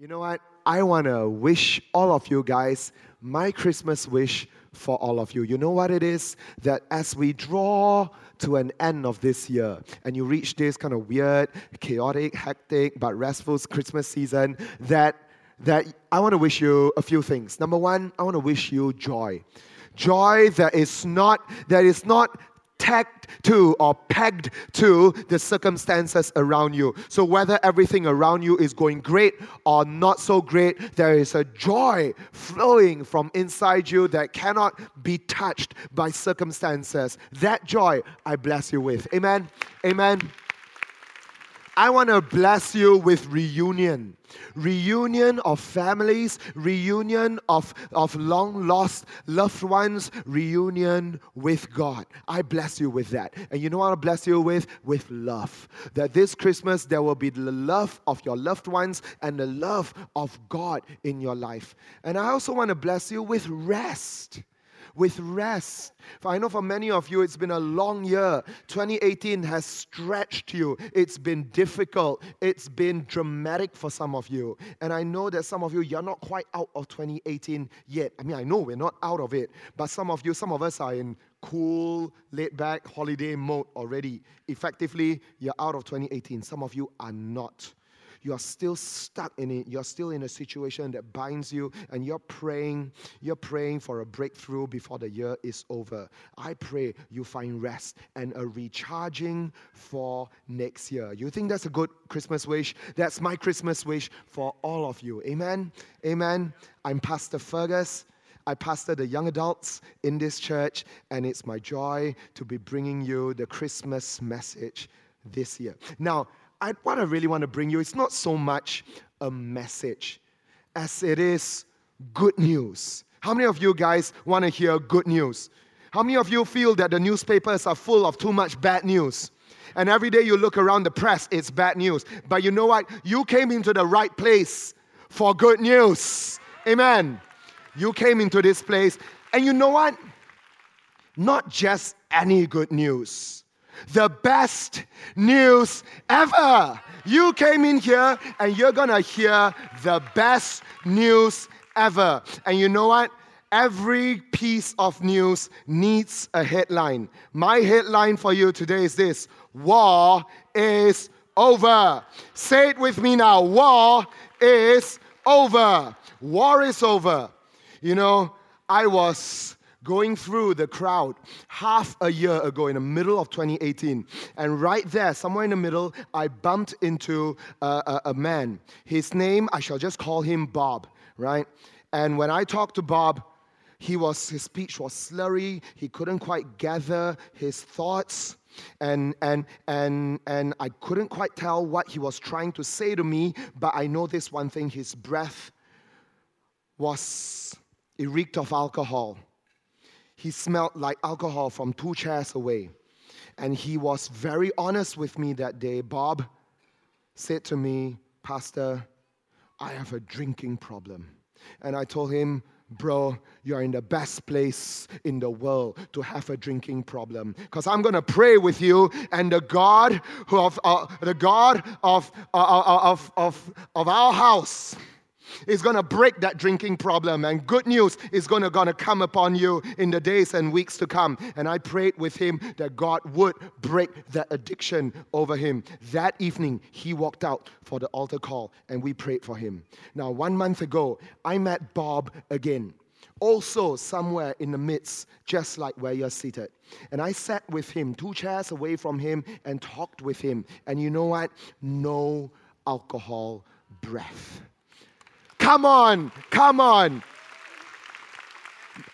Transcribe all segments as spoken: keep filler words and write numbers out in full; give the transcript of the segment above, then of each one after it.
You know what? I want to wish all of you guys my Christmas wish for all of you. You know what it is? That as we draw to an end of this year and you reach this kind of weird, chaotic, hectic, but restful Christmas season, that that I want to wish you a few things. Number one, I want to wish you joy. Joy that is not, that is not tagged to or pegged to the circumstances around you. So whether everything around you is going great or not so great, there is a joy flowing from inside you that cannot be touched by circumstances. That joy, I bless you with. Amen? Amen. I want to bless you with reunion. Reunion of families, reunion of, of long-lost loved ones, reunion with God. I bless you with that. And you know what I bless you with? With love. That this Christmas, there will be the love of your loved ones and the love of God in your life. And I also want to bless you with rest. With rest. For I know for many of you, it's been a long year. twenty eighteen has stretched you. It's been difficult. It's been dramatic for some of you. And I know that some of you, you're not quite out of twenty eighteen yet. I mean, I know we're not out of it. But some of you, some of us are in cool, laid-back holiday mode already. Effectively, you're out of twenty eighteen. Some of you are not. You're still stuck in it. You're still in a situation that binds you, and you're praying. You're praying for a breakthrough before the year is over. I pray you find rest and a recharging for next year. You think that's a good Christmas wish? That's my Christmas wish for all of you. Amen? Amen. I'm Pastor Fergus. I pastor the young adults in this church, and it's my joy to be bringing you the Christmas message this year. Now, I, what I really want to bring you, it's not so much a message as it is good news. How many of you guys want to hear good news? How many of you feel that the newspapers are full of too much bad news? And every day you look around the press, it's bad news. But you know what? You came into the right place for good news. Amen. You came into this place. And you know what? Not just any good news. The best news ever. You came in here and you're going to hear the best news ever. And you know what? Every piece of news needs a headline. My headline for you today is this: war is over. Say it with me now. War is over. War is over. You know, I was going through the crowd half a year ago in the middle of twenty eighteen. And right there, somewhere in the middle, I bumped into uh, a, a man. His name, I shall just call him Bob, right? And when I talked to Bob, he was his speech was slurry. He couldn't quite gather his thoughts. And and and and I couldn't quite tell what he was trying to say to me. But I know this one thing, his breath was, it reeked of alcohol. He smelled like alcohol from two chairs away. And he was very honest with me that day. Bob said to me, "Pastor, I have a drinking problem." And I told him, "Bro, you're in the best place in the world to have a drinking problem. Because I'm going to pray with you, and the God of, uh, the God of, uh, of, of, of our house is going to break that drinking problem, and good news is going to, going to come upon you in the days and weeks to come." And I prayed with him that God would break that addiction over him. That evening, he walked out for the altar call, and we prayed for him. Now, one month ago, I met Bob again, also somewhere in the midst, just like where you're seated. And I sat with him, two chairs away from him, and talked with him. And you know what? No alcohol breath. Come on, come on.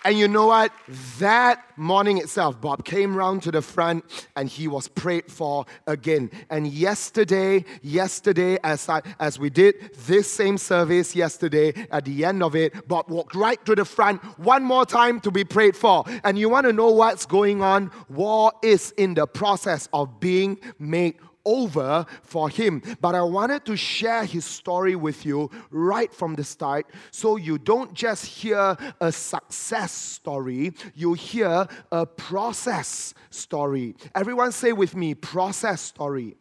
And you know what? That morning itself, Bob came round to the front and he was prayed for again. And yesterday, yesterday, as I, as we did this same service yesterday, at the end of it, Bob walked right to the front one more time to be prayed for. And you want to know what's going on? War is in the process of being made over for him. But I wanted to share his story with you right from the start, so you don't just hear a success story, you hear a process story. Everyone say with me, process story.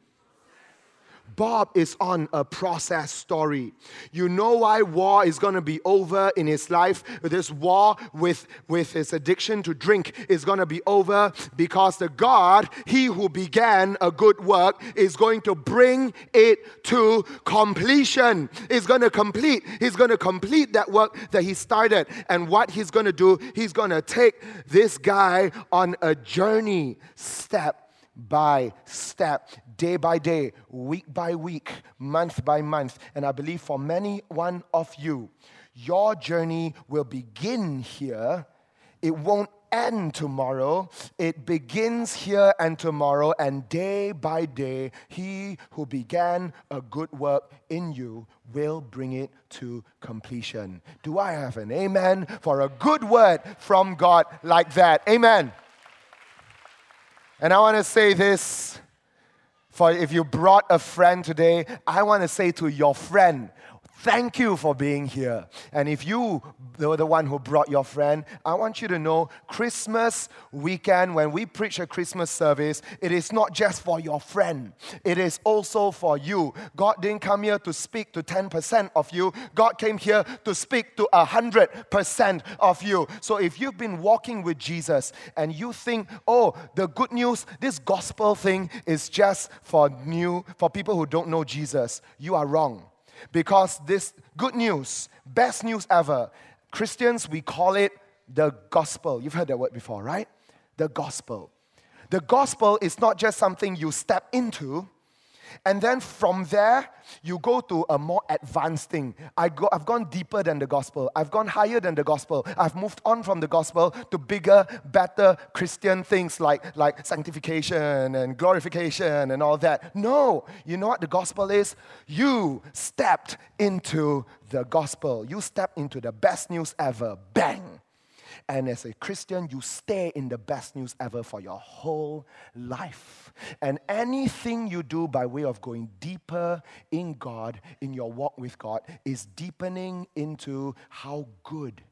Bob is on a process story. You know why war is going to be over in his life. This war with, with his addiction to drink is going to be over because the God, he who began a good work, is going to bring it to completion. He's going to complete. He's going to complete that work that he started. And what he's going to do, he's going to take this guy on a journey, step by step, day by day, week by week, month by month. And I believe for many one of you, your journey will begin here. It won't end tomorrow. It begins here and tomorrow, and day by day, he who began a good work in you will bring it to completion. Do I have an amen for a good word from God like that? Amen. And I want to say this, for if you brought a friend today, I want to say to your friend, thank you for being here. And if you were the one who brought your friend, I want you to know Christmas weekend, when we preach a Christmas service, it is not just for your friend. It is also for you. God didn't come here to speak to ten percent of you. God came here to speak to one hundred percent of you. So if you've been walking with Jesus and you think, oh, the good news, this gospel thing is just for new, for people who don't know Jesus, you are wrong. Because this good news, best news ever, Christians, we call it the gospel. You've heard that word before, right? The gospel. The gospel is not just something you step into, and then from there, you go to a more advanced thing. I go, I've gone deeper than the gospel. I've gone higher than the gospel. I've moved on from the gospel to bigger, better Christian things like, like sanctification and glorification and all that. No, you know what the gospel is? You stepped into the gospel. You stepped into the best news ever. Bang! And as a Christian, you stay in the best news ever for your whole life. And anything you do by way of going deeper in God, in your walk with God, is deepening into how good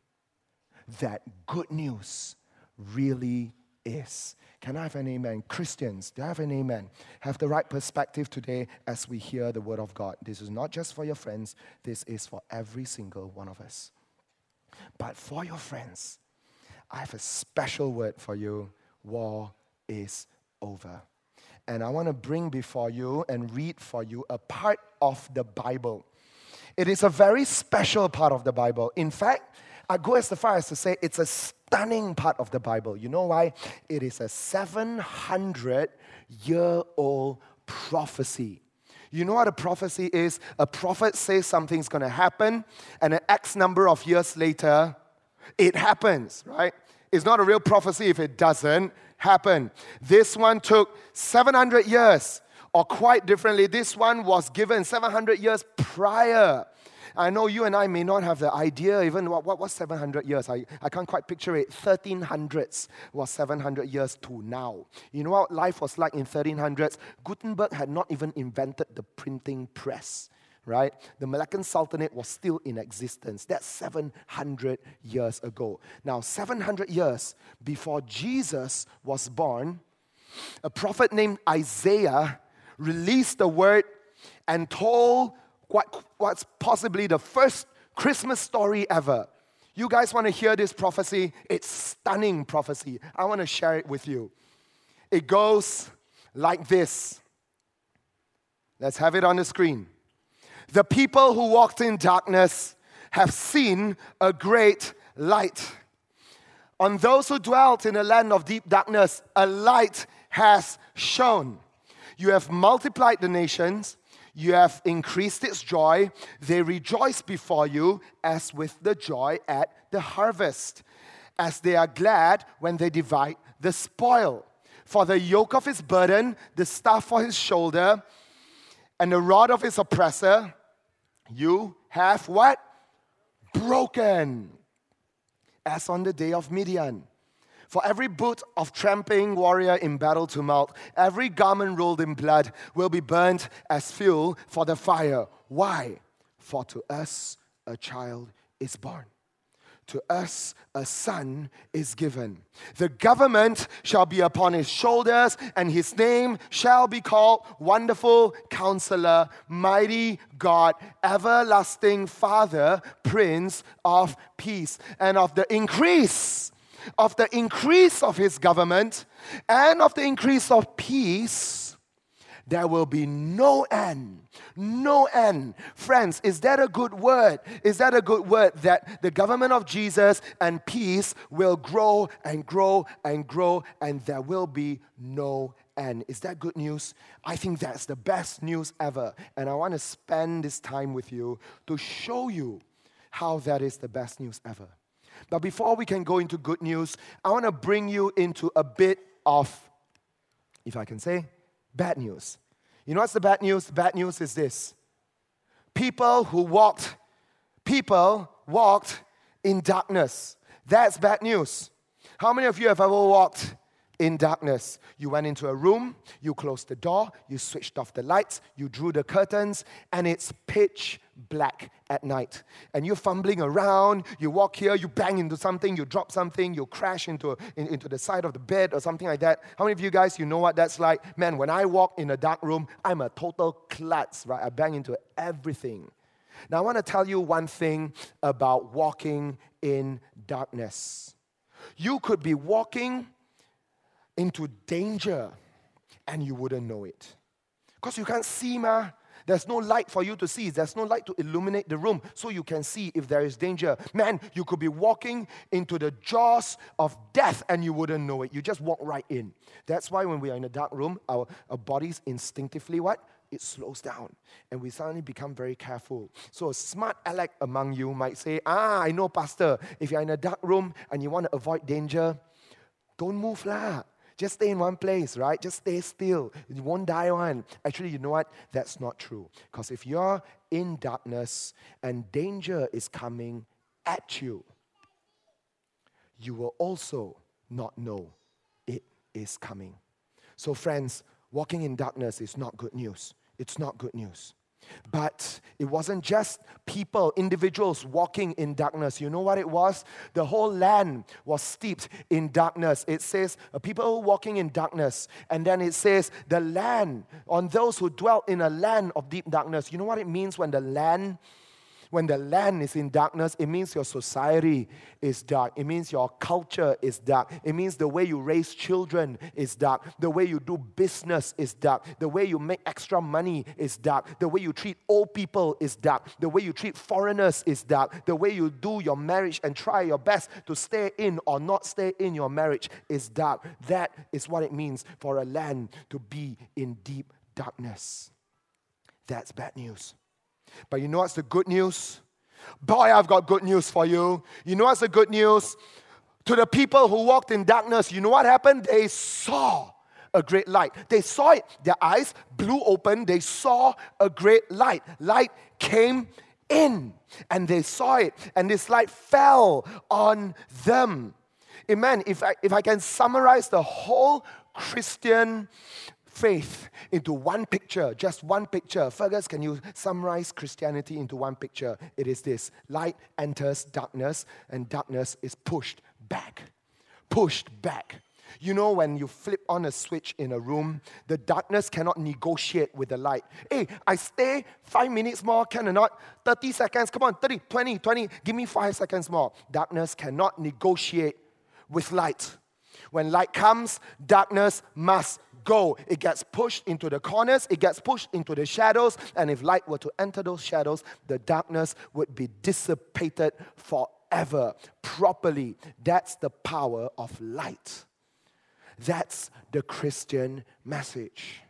that good news really is. Can I have an amen? Christians, do I have an amen? Have the right perspective today as we hear the word of God. This is not just for your friends. This is for every single one of us. But for your friends, I have a special word for you. War is over. And I want to bring before you and read for you a part of the Bible. It is a very special part of the Bible. In fact, I go as far as to say it's a stunning part of the Bible. You know why? It is a seven hundred year old prophecy. You know what a prophecy is? A prophet says something's going to happen, and an X number of years later, it happens, right? It's not a real prophecy if it doesn't happen. This one took seven hundred years, or quite differently, this one was given seven hundred years prior. I know you and I may not have the idea, even what, what was seven hundred years? I, I can't quite picture it. thirteen hundreds was seven hundred years to now. You know what life was like in thirteen hundreds? Gutenberg had not even invented the printing press, right? The Malaccan Sultanate was still in existence. That's seven hundred years ago. Now, seven hundred years before Jesus was born, a prophet named Isaiah released the word and told What, what's possibly the first Christmas story ever. You guys want to hear this prophecy? It's stunning prophecy. I want to share it with you. It goes like this. Let's have it on the screen. The people who walked in darkness have seen a great light. On those who dwelt in a land of deep darkness, a light has shone. You have multiplied the nations. You have increased its joy. They rejoice before you as with the joy at the harvest, as they are glad when they divide the spoil. For the yoke of his burden, the staff for his shoulder, and the rod of his oppressor, you have what? Broken. As on the day of Midian. For every boot of tramping warrior in battle tumult, every garment rolled in blood will be burnt as fuel for the fire. Why? For to us a child is born. to us a son is given. The government shall be upon his shoulders, and his name shall be called Wonderful Counselor, Mighty God, Everlasting Father, Prince of Peace. And of the increase, of the increase of his government, and of the increase of peace, there will be no end. No end. Friends, is that a good word? Is that a good word that the government of Jesus and peace will grow and grow and grow, and there will be no end? Is that good news? I think that's the best news ever. And I want to spend this time with you to show you how that is the best news ever. But before we can go into good news, I want to bring you into a bit of, if I can say, bad news. You know what's the bad news? Bad news is this. People who walked, people walked in darkness. That's bad news. How many of you have ever walked in darkness? You went into a room, you closed the door, you switched off the lights, you drew the curtains, and it's pitch black at night. And you're fumbling around, you walk here, you bang into something, you drop something, you crash into, in, into the side of the bed or something like that. How many of you guys, you know what that's like? Man, when I walk in a dark room, I'm a total klutz, right? I bang into everything. Now, I want to tell you one thing about walking in darkness. You could be walking into danger and you wouldn't know it. Because you can't see, ma. There's no light for you to see. There's no light to illuminate the room so you can see if there is danger. Man, you could be walking into the jaws of death and you wouldn't know it. You just walk right in. That's why when we are in a dark room, our, our bodies instinctively what? It slows down. And we suddenly become very careful. So a smart aleck among you might say, ah, I know, Pastor, if you're in a dark room and you want to avoid danger, don't move lah. Just stay in one place, right? Just stay still. You won't die one. Actually, you know what? That's not true. Because if you're in darkness and danger is coming at you, you will also not know it is coming. So friends, walking in darkness is not good news. It's not good news. But it wasn't just people, individuals walking in darkness. You know what it was? The whole land was steeped in darkness. It says, people walking in darkness. And then it says, the land, on those who dwelt in a land of deep darkness. You know what it means when the land, when the land is in darkness? It means your society is dark. It means your culture is dark. It means the way you raise children is dark. The way you do business is dark. The way you make extra money is dark. The way you treat old people is dark. The way you treat foreigners is dark. The way you do your marriage and try your best to stay in or not stay in your marriage is dark. That is what it means for a land to be in deep darkness. That's bad news. But you know what's the good news? Boy, I've got good news for you. You know what's the good news? To the people who walked in darkness, you know what happened? They saw a great light. They saw it. Their eyes blew open. They saw a great light. Light came in, and they saw it, and this light fell on them. Amen. If I, if I can summarize the whole Christian faith into one picture, just one picture. Fergus, can you summarize Christianity into one picture? It is this. Light enters darkness, and darkness is pushed back. Pushed back. You know, when you flip on a switch in a room, the darkness cannot negotiate with the light. Hey, I stay five minutes more, can or not? thirty seconds, come on, thirty, twenty, twenty, give me five seconds more. Darkness cannot negotiate with light. When light comes, darkness must go. It gets pushed into the corners, it gets pushed into the shadows, and if light were to enter those shadows, the darkness would be dissipated forever, properly. That's the power of light. That's the Christian message.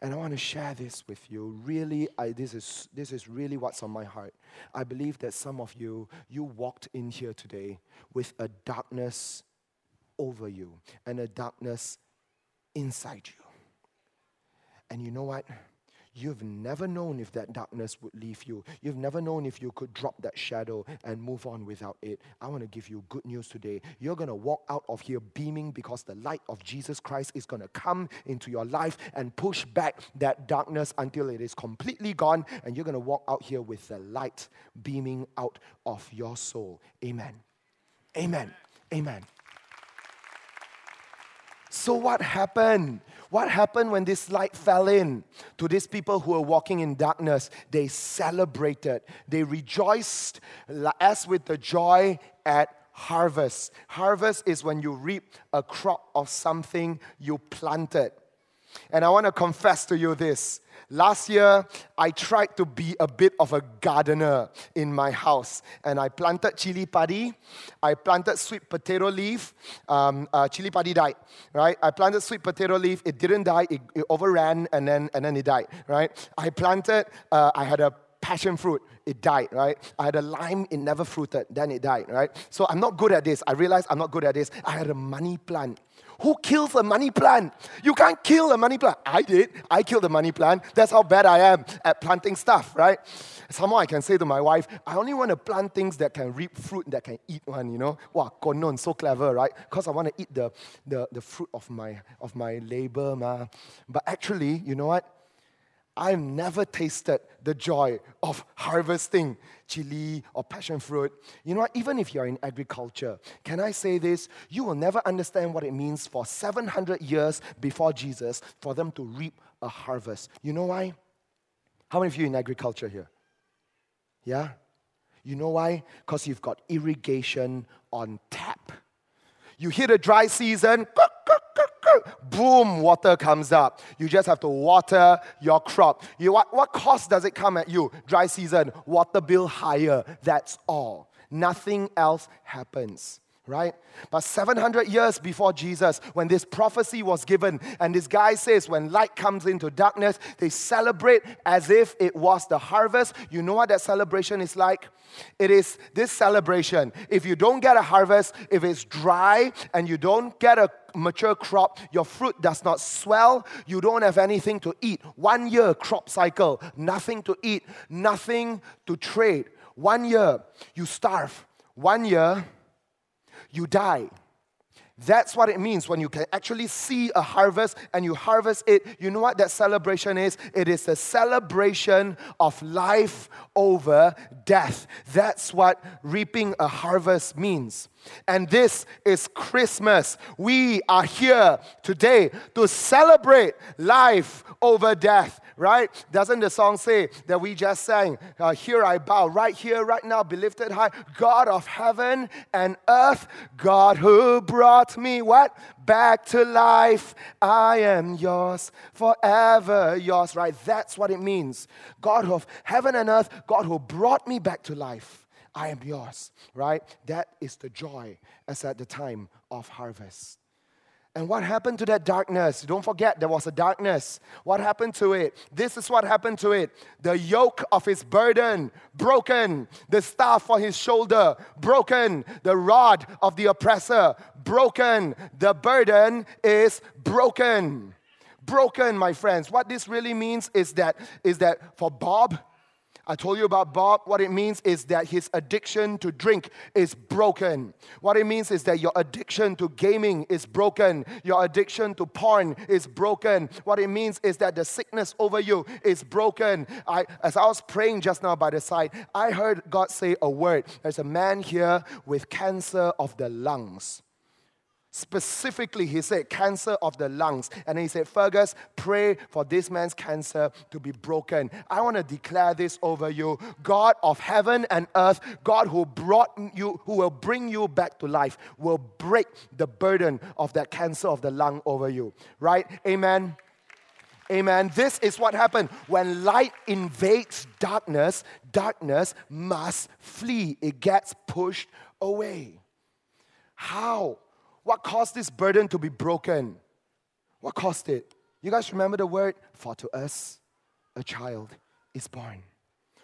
And I want to share this with you. Really, I, this is this is really what's on my heart. I believe that some of you, you walked in here today with a darkness over you and a darkness inside you. And you know what? You've never known if that darkness would leave you. You've never known if you could drop that shadow and move on without it. I want to give you good news today. You're going to walk out of here beaming because the light of Jesus Christ is going to come into your life and push back that darkness until it is completely gone, and you're going to walk out here with the light beaming out of your soul. Amen. Amen. Amen. So what happened? What happened when this light fell in to these people who were walking in darkness? They celebrated. They rejoiced as with the joy at harvest. Harvest is when you reap a crop of something you planted. And I want to confess to you this. Last year, I tried to be a bit of a gardener in my house. And I planted chili padi. I planted sweet potato leaf. Um, uh, chili padi died, right? I planted sweet potato leaf. It didn't die. It, it overran and then, and then it died, right? I planted, uh, I had a passion fruit. It died, right? I had a lime, it never fruited, then it died, right? So I'm not good at this. I realized I'm not good at this. I had a money plant. Who kills a money plant? You can't kill a money plant. I did. I killed a money plant. That's how bad I am at planting stuff, right? Somehow I can say to my wife, I only want to plant things that can reap fruit, that can eat one, you know? Wow, konon, so clever, right? Because I want to eat the, the, the fruit of my, of my labor, ma. But actually, you know what? I've never tasted the joy of harvesting chili or passion fruit. You know what? Even if you're in agriculture, can I say this? You will never understand what it means for seven hundred years before Jesus for them to reap a harvest. You know why? How many of you in agriculture here? Yeah? You know why? Because you've got irrigation on tap. You hit a dry season, boom, water comes up. You just have to water your crop. You, what, what cost does it come at you? Dry season, water bill higher, that's all. Nothing else happens, right? But seven hundred years before Jesus, when this prophecy was given, and this guy says, when light comes into darkness, they celebrate as if it was the harvest. You know what that celebration is like? It is this celebration. If you don't get a harvest, if it's dry and you don't get a mature crop, your fruit does not swell, you don't have anything to eat. One year crop cycle, nothing to eat, nothing to trade. One year, you starve. One year, you die. That's what it means when you can actually see a harvest and you harvest it. You know what that celebration is? It is a celebration of life over death. That's what reaping a harvest means. And this is Christmas. We are here today to celebrate life over death, right? Doesn't the song say that we just sang, uh, here I bow, right here, right now, be lifted high, God of heaven and earth, God who brought me, what? Back to life, I am yours, forever yours, right? That's what it means. God of heaven and earth, God who brought me back to life. I am yours, right? That is the joy as at the time of harvest. And what happened to that darkness? Don't forget, there was a darkness. What happened to it? This is what happened to it. The yoke of his burden, broken. The staff on his shoulder, broken. The rod of the oppressor, broken. The burden is broken. Broken, my friends. What this really means is that, is that for Bob, I told you about Bob. What it means is that his addiction to drink is broken. What it means is that your addiction to gaming is broken. Your addiction to porn is broken. What it means is that the sickness over you is broken. I, as I was praying just now by the side, I heard God say a word. There's a man here with cancer of the lungs. Specifically, he said, cancer of the lungs. And he said, Fergus, pray for this man's cancer to be broken. I want to declare this over you. God of heaven and earth, God who brought you, who will bring you back to life, will break the burden of that cancer of the lung over you. Right? Amen. Amen. This is what happened. When light invades darkness, darkness must flee. It gets pushed away. How? What caused this burden to be broken? What caused it? You guys remember the word? For to us, a child is born.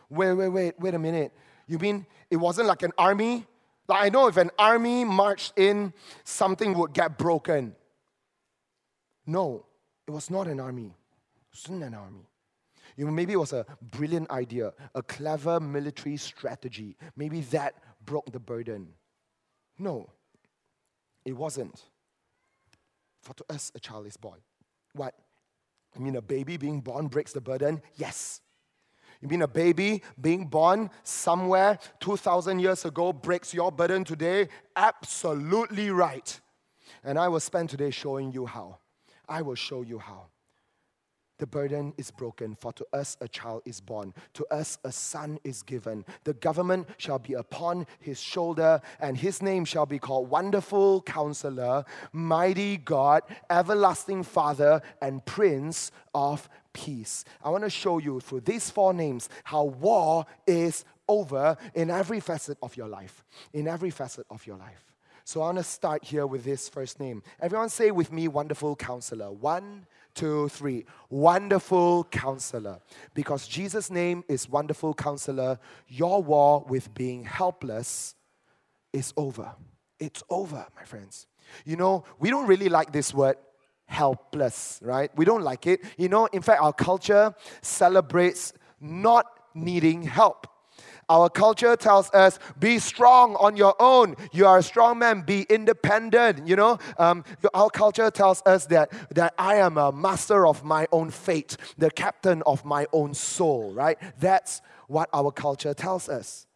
Wait, wait, wait, wait a minute. You mean it wasn't like an army? Like I know if an army marched in, something would get broken. No, it was not an army. It wasn't an army. You know, maybe it was a brilliant idea, a clever military strategy. Maybe that broke the burden. No, it wasn't. For to us, a child is born. What? You mean a baby being born breaks the burden? Yes. You mean a baby being born somewhere two thousand years ago breaks your burden today? Absolutely right. And I will spend today showing you how. I will show you how. The burden is broken, for to us a child is born. To us a son is given. The government shall be upon his shoulder, and his name shall be called Wonderful Counselor, Mighty God, Everlasting Father, and Prince of Peace. I want to show you through these four names how war is over in every facet of your life. In every facet of your life. So I want to start here with this first name. Everyone say with me, Wonderful Counselor. One, two, three. Wonderful Counselor. Because Jesus' name is Wonderful Counselor, your war with being helpless is over. It's over, my friends. You know, we don't really like this word, helpless, right? We don't like it. You know, in fact, our culture celebrates not needing help. Our culture tells us, be strong on your own. You are a strong man. Be independent, you know. Um, our culture tells us that, that I am a master of my own fate, the captain of my own soul, right? That's what our culture tells us.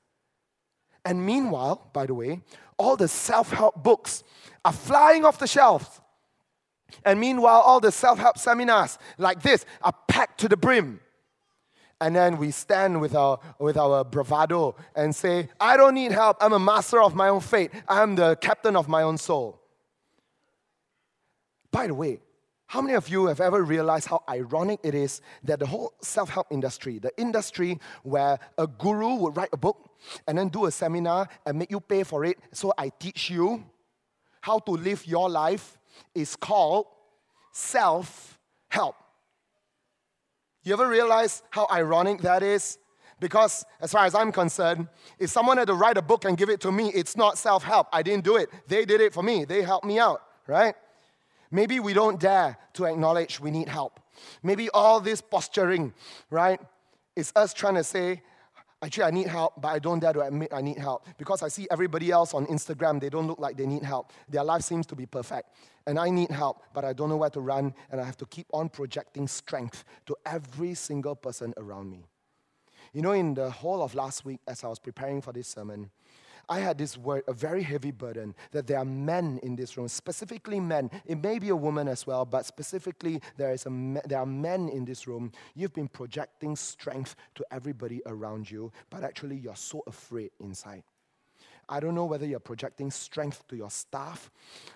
And meanwhile, by the way, all the self-help books are flying off the shelves. And meanwhile, all the self-help seminars like this are packed to the brim. And then we stand with our with our bravado and say, I don't need help. I'm a master of my own fate. I'm the captain of my own soul. By the way, how many of you have ever realized how ironic it is that the whole self-help industry, the industry where a guru would write a book and then do a seminar and make you pay for it, so I teach you how to live your life, is called self-help. You ever realize how ironic that is? Because as far as I'm concerned, if someone had to write a book and give it to me, it's not self-help. I didn't do it. They did it for me. They helped me out, right? Maybe we don't dare to acknowledge we need help. Maybe all this posturing, right, is us trying to say, actually, I need help, but I don't dare to admit I need help. Because I see everybody else on Instagram, they don't look like they need help. Their life seems to be perfect. And I need help, but I don't know where to run, and I have to keep on projecting strength to every single person around me. You know, in the whole of last week, as I was preparing for this sermon, I had this word, a very heavy burden, that there are men in this room, specifically men. It may be a woman as well, but specifically there is a, there are men in this room. You've been projecting strength to everybody around you, but actually you're so afraid inside. I don't know whether you're projecting strength to your staff,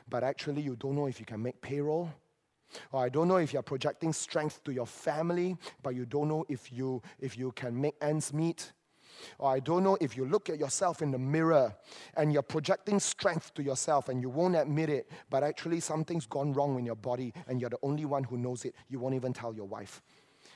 but actually you don't know if you can make payroll. Or I don't know if you're projecting strength to your family, but you don't know if you, if you can make ends meet. Or I don't know if you look at yourself in the mirror and you're projecting strength to yourself and you won't admit it, but actually something's gone wrong in your body and you're the only one who knows it. You won't even tell your wife.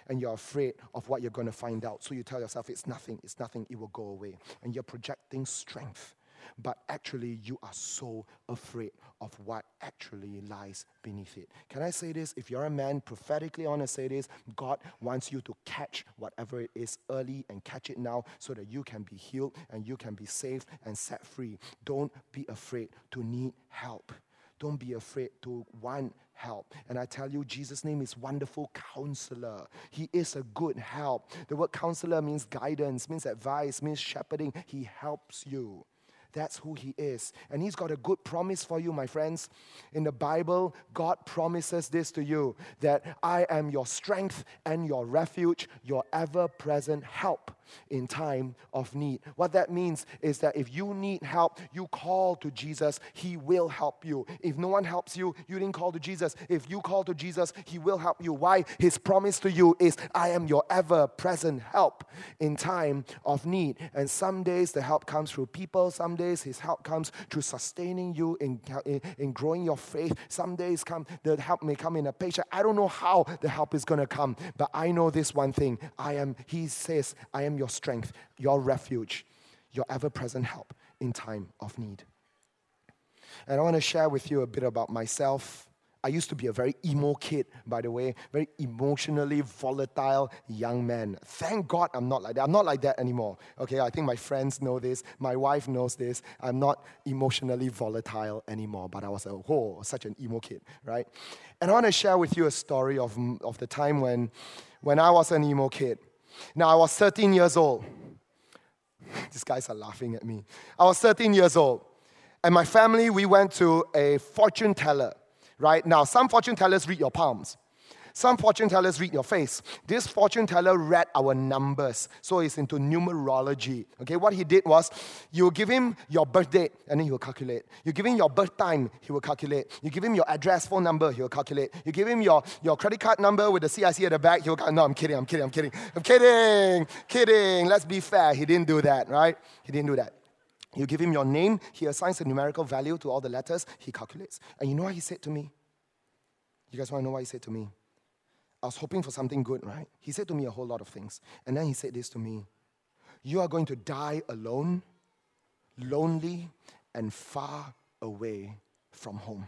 And you're afraid of what you're going to find out. So you tell yourself, it's nothing, it's nothing, it will go away. And you're projecting strength. But actually, you are so afraid of what actually lies beneath it. Can I say this? If you're a man, prophetically I want to say this. God wants you to catch whatever it is early and catch it now so that you can be healed and you can be saved and set free. Don't be afraid to need help. Don't be afraid to want help. And I tell you, Jesus' name is Wonderful Counselor. He is a good help. The word counselor means guidance, means advice, means shepherding. He helps you. That's who he is. And he's got a good promise for you, my friends. In the Bible, God promises this to you, that I am your strength and your refuge, your ever-present help in time of need. What that means is that if you need help, you call to Jesus, he will help you. If no one helps you, you didn't call to Jesus. If you call to Jesus, he will help you. Why? His promise to you is, I am your ever-present help in time of need. And some days the help comes through people. Some days his help comes through sustaining you in, in, in growing your faith. Some days come, the help may come in a paycheck. I don't know how the help is going to come, but I know this one thing. I am, he says, I am your strength, your refuge, your ever-present help in time of need. And I want to share with you a bit about myself, I used to be a very emo kid, by the way, very emotionally volatile young man. Thank God I'm not like that. I'm not like that anymore. Okay, I think my friends know this. My wife knows this. I'm not emotionally volatile anymore, but I was a whole, oh, such an emo kid, right? And I want to share with you a story of, of the time when, when I was an emo kid. Now, I was thirteen years old. These guys are laughing at me. I was thirteen years old. And my family, we went to a fortune teller, right? Now, some fortune tellers read your palms. Some fortune tellers read your face. This fortune teller read our numbers, so he's into numerology. Okay, what he did was, you give him your birth date, and then he will calculate. You give him your birth time, he will calculate. You give him your address, phone number, he will calculate. You give him your, your credit card number with the C I C at the back, he will calculate. No, I'm kidding, I'm kidding, I'm kidding. I'm kidding, kidding. Let's be fair. He didn't do that, right? He didn't do that. You give him your name, he assigns a numerical value to all the letters, he calculates. And you know what he said to me? You guys want to know what he said to me? I was hoping for something good, right? He said to me a whole lot of things. And then he said this to me: you are going to die alone, lonely, and far away from home.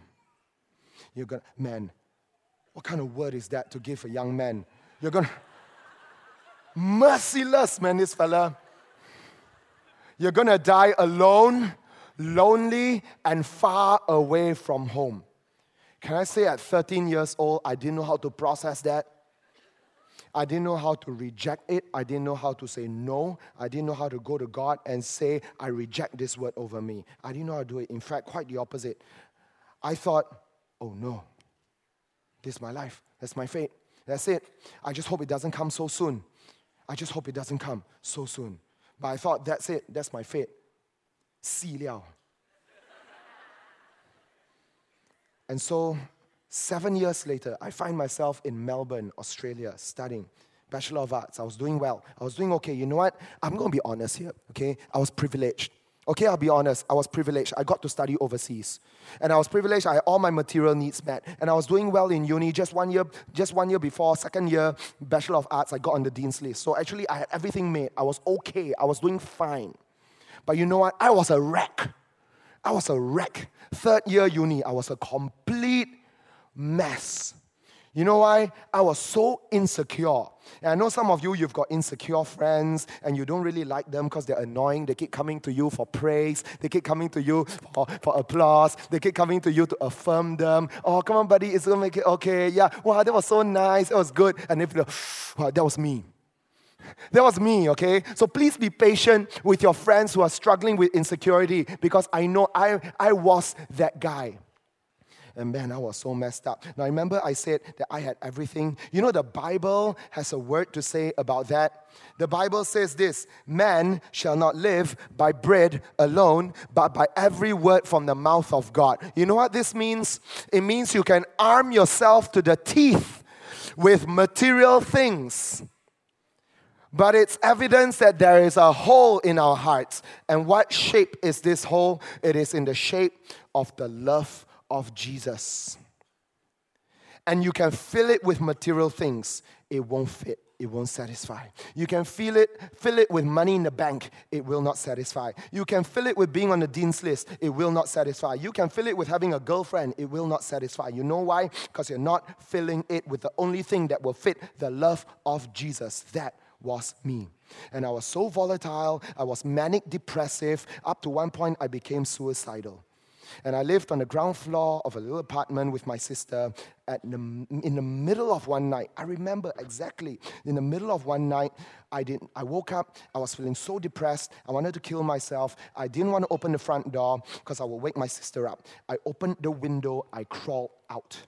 You're gonna, man, what kind of word is that to give a young man? You're gonna, merciless, man, this fella. You're gonna die alone, lonely, and far away from home. Can I say at thirteen years old, I didn't know how to process that. I didn't know how to reject it. I didn't know how to say no. I didn't know how to go to God and say, I reject this word over me. I didn't know how to do it. In fact, quite the opposite. I thought, oh no, this is my life. That's my fate. That's it. I just hope it doesn't come so soon. I just hope it doesn't come so soon. But I thought, that's it. That's my fate. Si liao. And so, seven years later, I find myself in Melbourne, Australia, studying Bachelor of Arts. I was doing well. I was doing okay. You know what? I'm going to be honest here, okay? I was privileged. Okay, I'll be honest. I was privileged. I got to study overseas. And I was privileged. I had all my material needs met. And I was doing well in uni. Just one year, just one year before, second year, Bachelor of Arts, I got on the Dean's list. So actually, I had everything made. I was okay. I was doing fine. But you know what? I was a wreck. I was a wreck. Third year uni, I was a complete mess. You know why? I was so insecure. And I know some of you, you've got insecure friends and you don't really like them because they're annoying. They keep coming to you for praise. They keep coming to you for, for applause. They keep coming to you to affirm them. Oh, come on, buddy, it's going to make it okay. Yeah, wow, that was so nice. That was good. And if you wow, that was me. That was me, okay? So please be patient with your friends who are struggling with insecurity, because I know I, I was that guy. And man, I was so messed up. Now remember I said that I had everything. You know the Bible has a word to say about that. The Bible says this: man shall not live by bread alone, but by every word from the mouth of God. You know what this means? It means you can arm yourself to the teeth with material things, but it's evidence that there is a hole in our hearts. And what shape is this hole? It is in the shape of the love of Jesus. And you can fill it with material things. It won't fit. It won't satisfy. You can fill it, fill it with money in the bank. It will not satisfy. You can fill it with being on the Dean's list. It will not satisfy. You can fill it with having a girlfriend. It will not satisfy. You know why? Because you're not filling it with the only thing that will fit: the love of Jesus. That was me. And I was so volatile, I was manic depressive. Up to one point, I became suicidal. And I lived on the ground floor of a little apartment with my sister. At the, in the middle of one night, I remember exactly, in the middle of one night, I didn't. I woke up, I was feeling so depressed, I wanted to kill myself. I didn't want to open the front door because I would wake my sister up. I opened the window, I crawled out.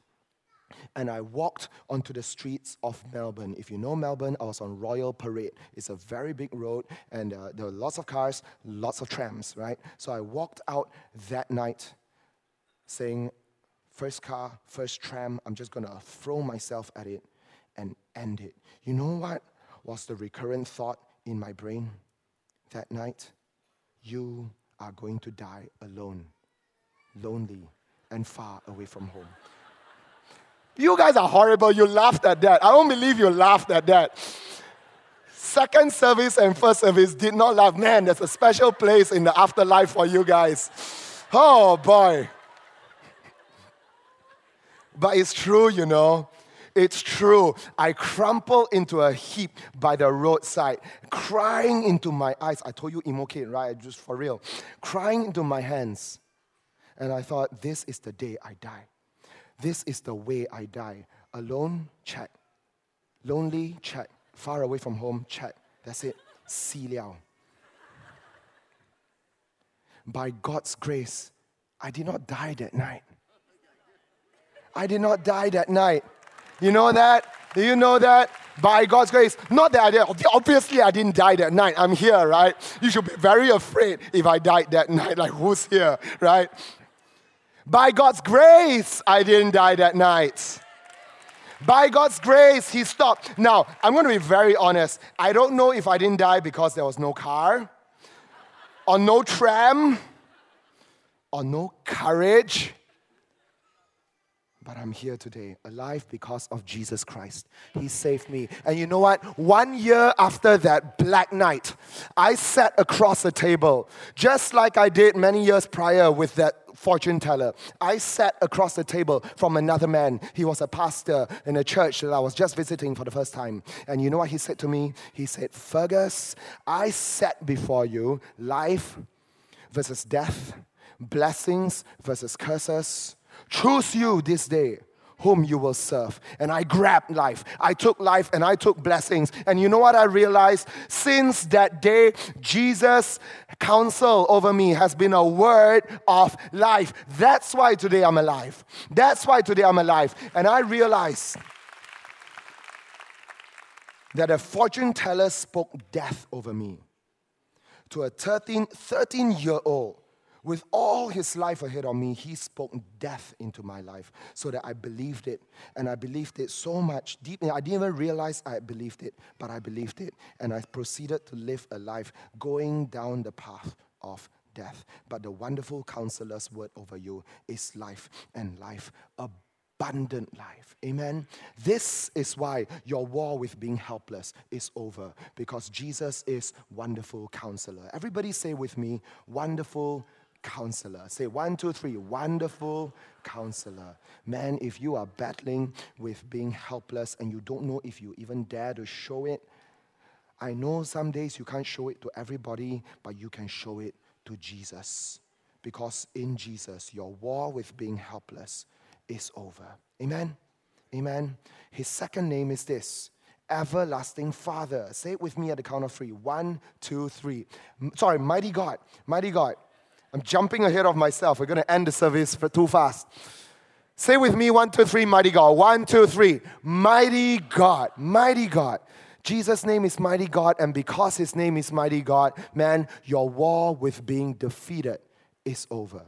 And I walked onto the streets of Melbourne. If you know Melbourne, I was on Royal Parade. It's a very big road, and uh, there were lots of cars, lots of trams, right? So I walked out that night saying, first car, first tram, I'm just going to throw myself at it and end it. You know what was the recurrent thought in my brain that night? You are going to die alone, lonely, and far away from home. You guys are horrible. You laughed at that. I don't believe you laughed at that. Second service and first service did not laugh. Man, there's a special place in the afterlife for you guys. Oh, boy. But it's true, you know. It's true. I crumple into a heap by the roadside, crying into my eyes. I told you, emo kid, right? Just for real. Crying into my hands. And I thought, this is the day I die. This is the way I die. Alone, check. Lonely, check. Far away from home, check. That's it. Si liao. By God's grace, I did not die that night. I did not die that night. You know that? Do you know that? By God's grace, not that I did. Obviously, I didn't die that night. I'm here, right? You should be very afraid if I died that night. Like, who's here, right? By God's grace, I didn't die that night. By God's grace, He stopped. Now, I'm going to be very honest. I don't know if I didn't die because there was no car, or no tram, or no courage. But I'm here today, alive because of Jesus Christ. He saved me. And you know what? One year after that black night, I sat across the table, just like I did many years prior with that fortune teller. I sat across the table from another man. He was a pastor in a church that I was just visiting for the first time. And you know what he said to me? He said, Fergus, I sat before you, life versus death, blessings versus curses. Choose you this day whom you will serve. And I grabbed life. I took life and I took blessings. And you know what I realized? Since that day, Jesus' counsel over me has been a word of life. That's why today I'm alive. That's why today I'm alive. And I realized that a fortune teller spoke death over me to a thirteen-year-old. With all his life ahead of me, he spoke death into my life so that I believed it. And I believed it so much deeply. I didn't even realize I believed it, but I believed it. And I proceeded to live a life going down the path of death. But the wonderful counselor's word over you is life, and life abundant life. Amen? This is why your war with being helpless is over, because Jesus is wonderful counselor. Everybody say with me, wonderful counselor. Counselor. Say one, two, three. Wonderful counselor. Man, if you are battling with being helpless and you don't know if you even dare to show it, I know some days you can't show it to everybody, but you can show it to Jesus. Because in Jesus, your war with being helpless is over. Amen? Amen? His second name is this. Everlasting Father. Say it with me at the count of three. One, two, three. Sorry, mighty God. Mighty God. I'm jumping ahead of myself. We're going to end the service for too fast. Say with me, one, two, three, mighty God. One, two, three. Mighty God. Mighty God. Jesus' name is mighty God, and because His name is mighty God, man, your war with being defeated is over.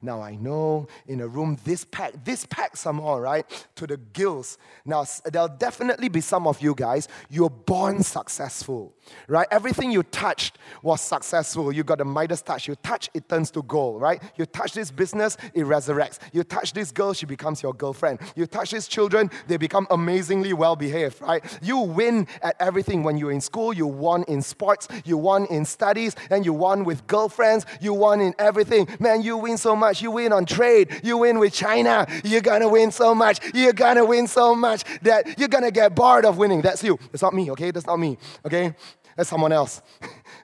Now I know in a room this packed, this packed somehow, right, to the gills. Now there'll definitely be some of you guys, you're born successful, right? Everything you touched was successful. You got the Midas touch. You touch, it turns to gold, right? You touch this business, it resurrects. You touch this girl, she becomes your girlfriend. You touch these children, they become amazingly well-behaved, right? You win at everything. When you're in school, you won in sports, you won in studies, and you won with girlfriends, you won in everything. Man, you win so much. You win on trade. You win with China. You're gonna win so much. You're gonna win so much that you're gonna get bored of winning. That's you. That's not me, okay? That's not me, okay? That's someone else.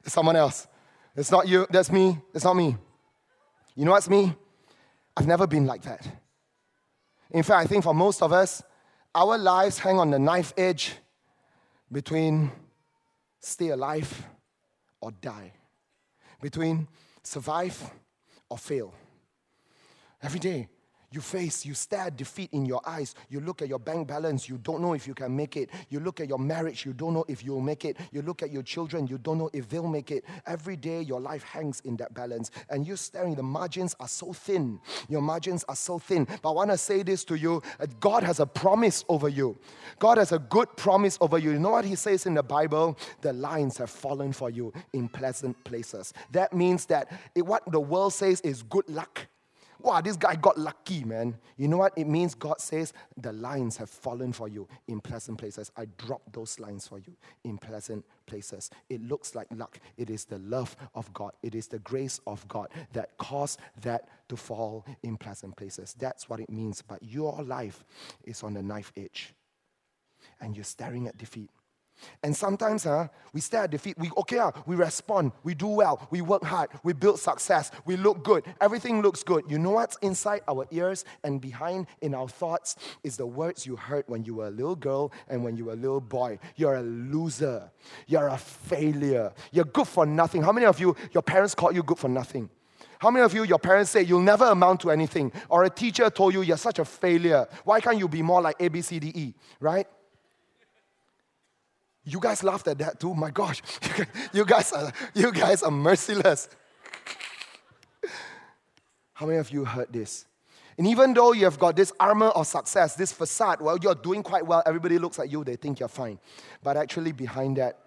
That's someone else. It's not you. That's me. That's not me. You know what's me? I've never been like that. In fact, I think for most of us, our lives hang on the knife edge between stay alive or die, between survive or fail. Every day, you face, you stare defeat in your eyes. You look at your bank balance, you don't know if you can make it. You look at your marriage, you don't know if you'll make it. You look at your children, you don't know if they'll make it. Every day, your life hangs in that balance. And you're staring, the margins are so thin. Your margins are so thin. But I want to say this to you, God has a promise over you. God has a good promise over you. You know what He says in the Bible? The lines have fallen for you in pleasant places. That means that it, what the world says is good luck. wow, this guy got lucky, man. You know what? It means God says, the lines have fallen for you in pleasant places. I dropped those lines for you in pleasant places. It looks like luck. It is the love of God. It is the grace of God that caused that to fall in pleasant places. That's what it means. But your life is on the knife edge, and you're staring at defeat. And sometimes huh, we stare at defeat. We, okay, uh, we respond. We do well. We work hard. We build success. We look good. Everything looks good. You know what's inside our ears and behind in our thoughts is the words you heard when you were a little girl and when you were a little boy. You're a loser. You're a failure. You're good for nothing. How many of you, your parents called you good for nothing? How many of you, your parents say, you'll never amount to anything? Or a teacher told you, you're such a failure. Why can't you be more like A, B, C, D, E, right? You guys laughed at that too? My gosh, you guys are, you guys are merciless. How many of you heard this? And even though you have got this armor of success, this facade, well, you're doing quite well, everybody looks at you, they think you're fine. But actually behind that,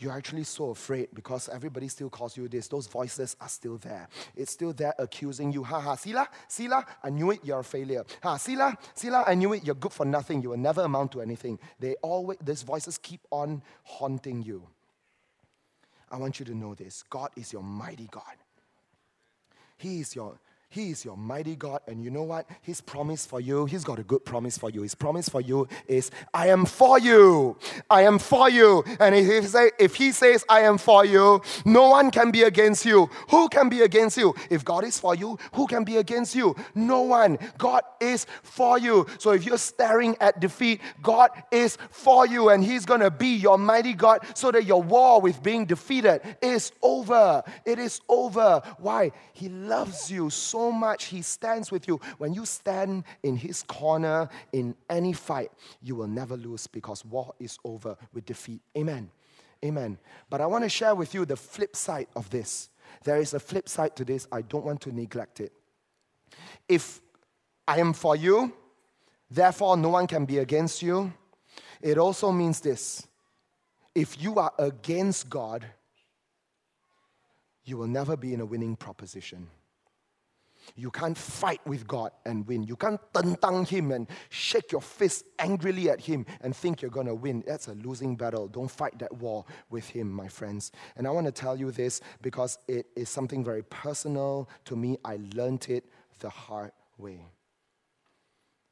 you're actually so afraid because everybody still calls you this. Those voices are still there. It's still there accusing you. Ha ha, Sila, Sila, I knew it, you're a failure. Ha, Sila, Sila, I knew it, you're good for nothing. You will never amount to anything. They always, these voices keep on haunting you. I want you to know this. God is your mighty God. He is your He is your mighty God, and you know what? His promise for you, He's got a good promise for you. His promise for you is, I am for you. I am for you. And if he, say, if he says, I am for you, no one can be against you. Who can be against you? If God is for you, who can be against you? No one. God is for you. So if you're staring at defeat, God is for you, and He's going to be your mighty God so that your war with being defeated is over. It is over. Why? He loves you so So much. He stands with you. When you stand in His corner in any fight, you will never lose because war is over with defeat. Amen. Amen. But I want to share with you the flip side of this. There is a flip side to this. I don't want to neglect it. If I am for you, therefore no one can be against you. It also means this. If you are against God, you will never be in a winning proposition. You can't fight with God and win. You can't tentang Him and shake your fist angrily at Him and think you're going to win. That's a losing battle. Don't fight that war with Him, my friends. And I want to tell you this because it is something very personal to me. I learned it the hard way.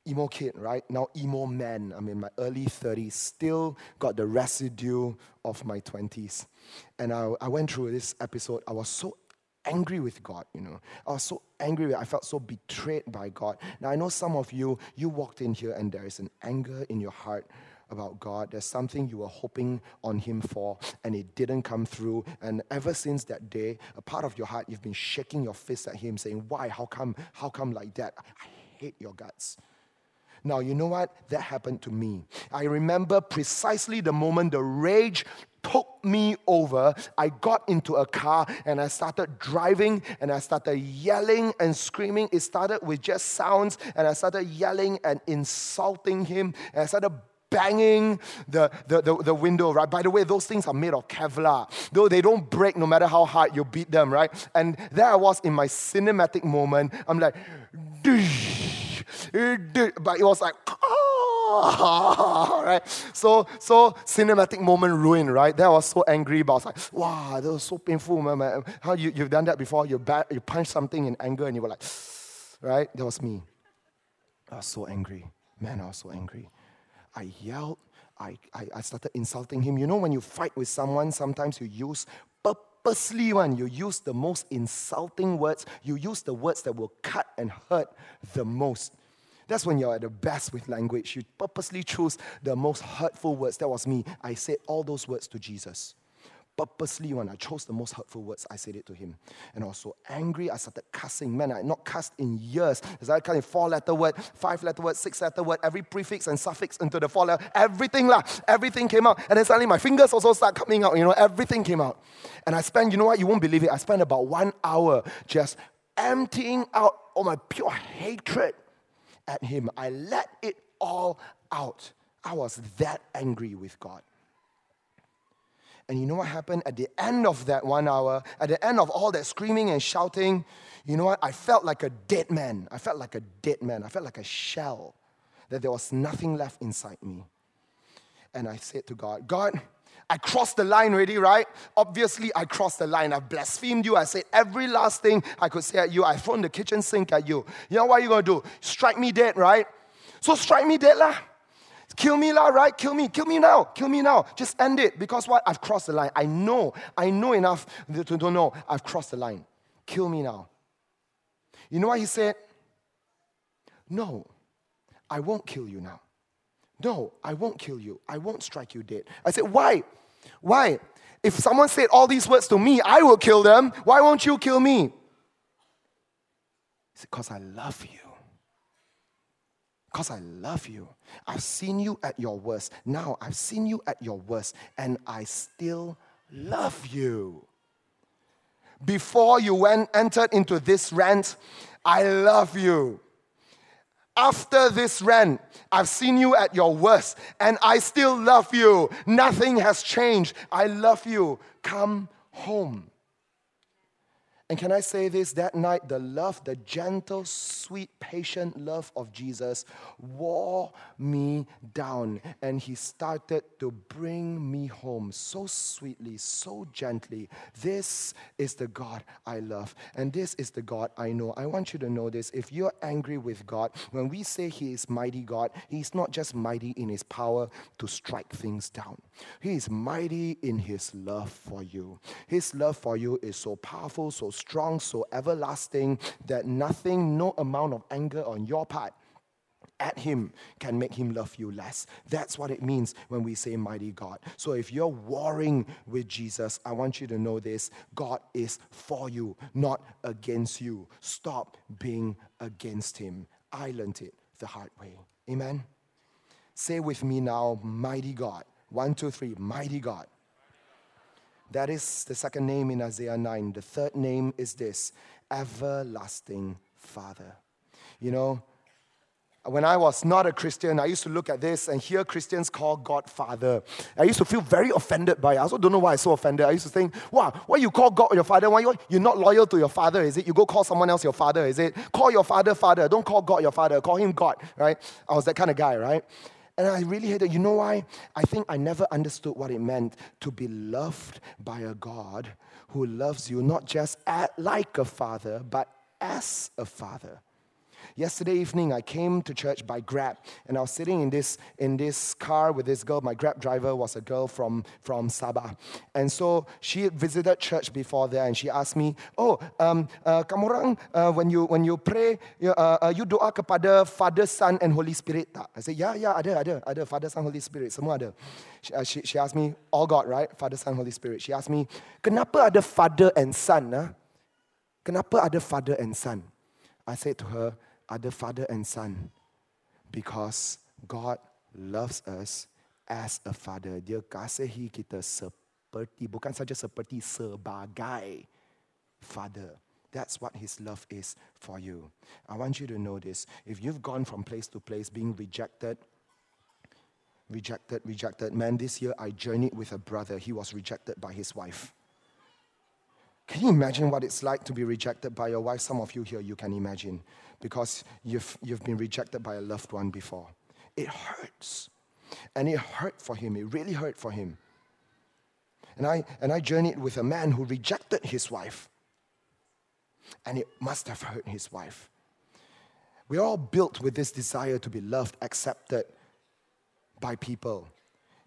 Emo kid, right? Now emo man. I'm in my early thirties. Still got the residue of my twenties. And I, I went through this episode. I was so angry with God, you know. I was so angry. I felt so betrayed by God. Now, I know some of you, you walked in here and there is an anger in your heart about God. There's something you were hoping on Him for and it didn't come through. And ever since that day, a part of your heart, you've been shaking your fist at Him saying, why? How come? How come like that? I hate your guts. Now, you know what? That happened to me. I remember precisely the moment the rage took me over. I got into a car and I started driving and I started yelling and screaming. It started with just sounds and I started yelling and insulting Him. And I started banging the, the, the, the window, right? By the way, those things are made of Kevlar. Though they don't break no matter how hard you beat them, right? And there I was in my cinematic moment. I'm like, Dish, dish. But it was like, right? So, so cinematic moment ruined, right? That was so angry, but I was like, wow, that was so painful, man. How you, you've done that before? You, bat, you punched something in anger and you were like, right? That was me. I was so angry. Man, I was so angry. I yelled. I, I, I started insulting Him. You know, when you fight with someone, sometimes you use purposely one. You use the most insulting words. You use the words that will cut and hurt the most. That's when you're at the best with language. You purposely choose the most hurtful words. That was me. I said all those words to Jesus. Purposely, when I chose the most hurtful words, I said it to Him. And I was so angry, I started cussing. Man, I had not cussed in years. It's like kind of four-letter word, five-letter word, six-letter word, every prefix and suffix into the four-letter. Everything lah, everything came out. And then suddenly my fingers also start coming out. You know, everything came out. And I spent, you know what, you won't believe it, I spent about one hour just emptying out all my pure hatred at Him. I let it all out. I was that angry with God. And you know what happened? At the end of that one hour, at the end of all that screaming and shouting, you know what? I felt like a dead man. I felt like a dead man. I felt like a shell, that there was nothing left inside me. And I said to God, God, I crossed the line already, right? Obviously, I crossed the line. I blasphemed you. I said every last thing I could say at you. I thrown the kitchen sink at you. You know what you're going to do? Strike me dead, right? So strike me dead lah. Kill me lah, right? Kill me. Kill me now. Kill me now. Just end it. Because what? I've crossed the line. I know. I know enough to know I've crossed the line. Kill me now. You know what he said? No, I won't kill you now. No, I won't kill you. I won't strike you dead. I said, why? Why? If someone said all these words to me, I will kill them. Why won't you kill me? He said, because I love you. Because I love you. I've seen you at your worst. Now I've seen you at your worst, and I still love you. Before you went entered into this rant, I love you. After this rant, I've seen you at your worst, and I still love you. Nothing has changed. I love you. Come home. And can I say this? That night, the love, the gentle, sweet, patient love of Jesus wore me down. And he started to bring me home so sweetly, so gently. This is the God I love. And this is the God I know. I want you to know this. If you're angry with God, when we say he is mighty God, he's not just mighty in his power to strike things down. He is mighty in his love for you. His love for you is so powerful, so strong, so everlasting that nothing, no amount of anger on your part at him can make him love you less. That's what it means when we say mighty God. So if you're warring with Jesus, I want you to know this. God is for you, not against you. Stop being against him. I learned it the hard way. Amen? Say with me now, mighty God. One, two, three, mighty God. That is the second name in Isaiah nine. The third name is this, everlasting Father. You know, when I was not a Christian, I used to look at this and hear Christians call God Father. I used to feel very offended by it. I also don't know why I was so offended. I used to think, wow, why you call God your Father? Why you're not loyal to your Father, is it? You go call someone else your Father, is it? Call your Father, Father. Don't call God your Father. Call him God, right? I was that kind of guy, right? And I really hated it. You know why? I think I never understood what it meant to be loved by a God who loves you not just at, like a father, but as a father. Yesterday evening, I came to church by Grab, and I was sitting in this in this car with this girl. My Grab driver was a girl from, from Sabah. And so she had visited church before there, and she asked me, oh, um, uh, kamorang, uh, when you when you pray, you, uh, uh, you doa kepada Father, Son, and Holy Spirit tak? I said, yeah, yeah, ada, ada, ada, Father, Son, Holy Spirit, semua ada. She, uh, she, she asked me, all God, right? Father, Son, Holy Spirit. She asked me, kenapa ada Father and Son? Huh? Kenapa ada Father and Son? I said to her, are the Father and Son, because God loves us as a Father. Dia kasihi kita seperti, bukan saja seperti, sebagai Father. That's what his love is for you. I want you to know this. If you've gone from place to place being rejected, rejected, rejected. Man, this year I journeyed with a brother. He was rejected by his wife. Can you imagine what it's like to be rejected by your wife? Some of you here, you can imagine, because you've, you've been rejected by a loved one before. It hurts. And it hurt for him. It really hurt for him. And I, and I journeyed with a man who rejected his wife. And it must have hurt his wife. We're all built with this desire to be loved, accepted by people.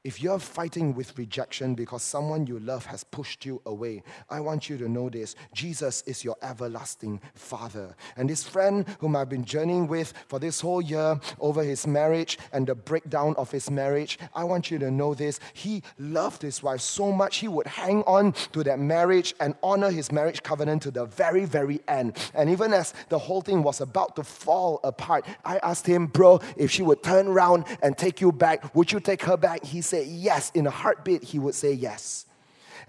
If you're fighting with rejection because someone you love has pushed you away, I want you to know this. Jesus is your everlasting Father. And this friend whom I've been journeying with for this whole year over his marriage and the breakdown of his marriage, I want you to know this. He loved his wife so much, he would hang on to that marriage and honor his marriage covenant to the very, very end. And even as the whole thing was about to fall apart, I asked him, bro, if she would turn around and take you back, would you take her back? He said yes. In a heartbeat, he would say yes.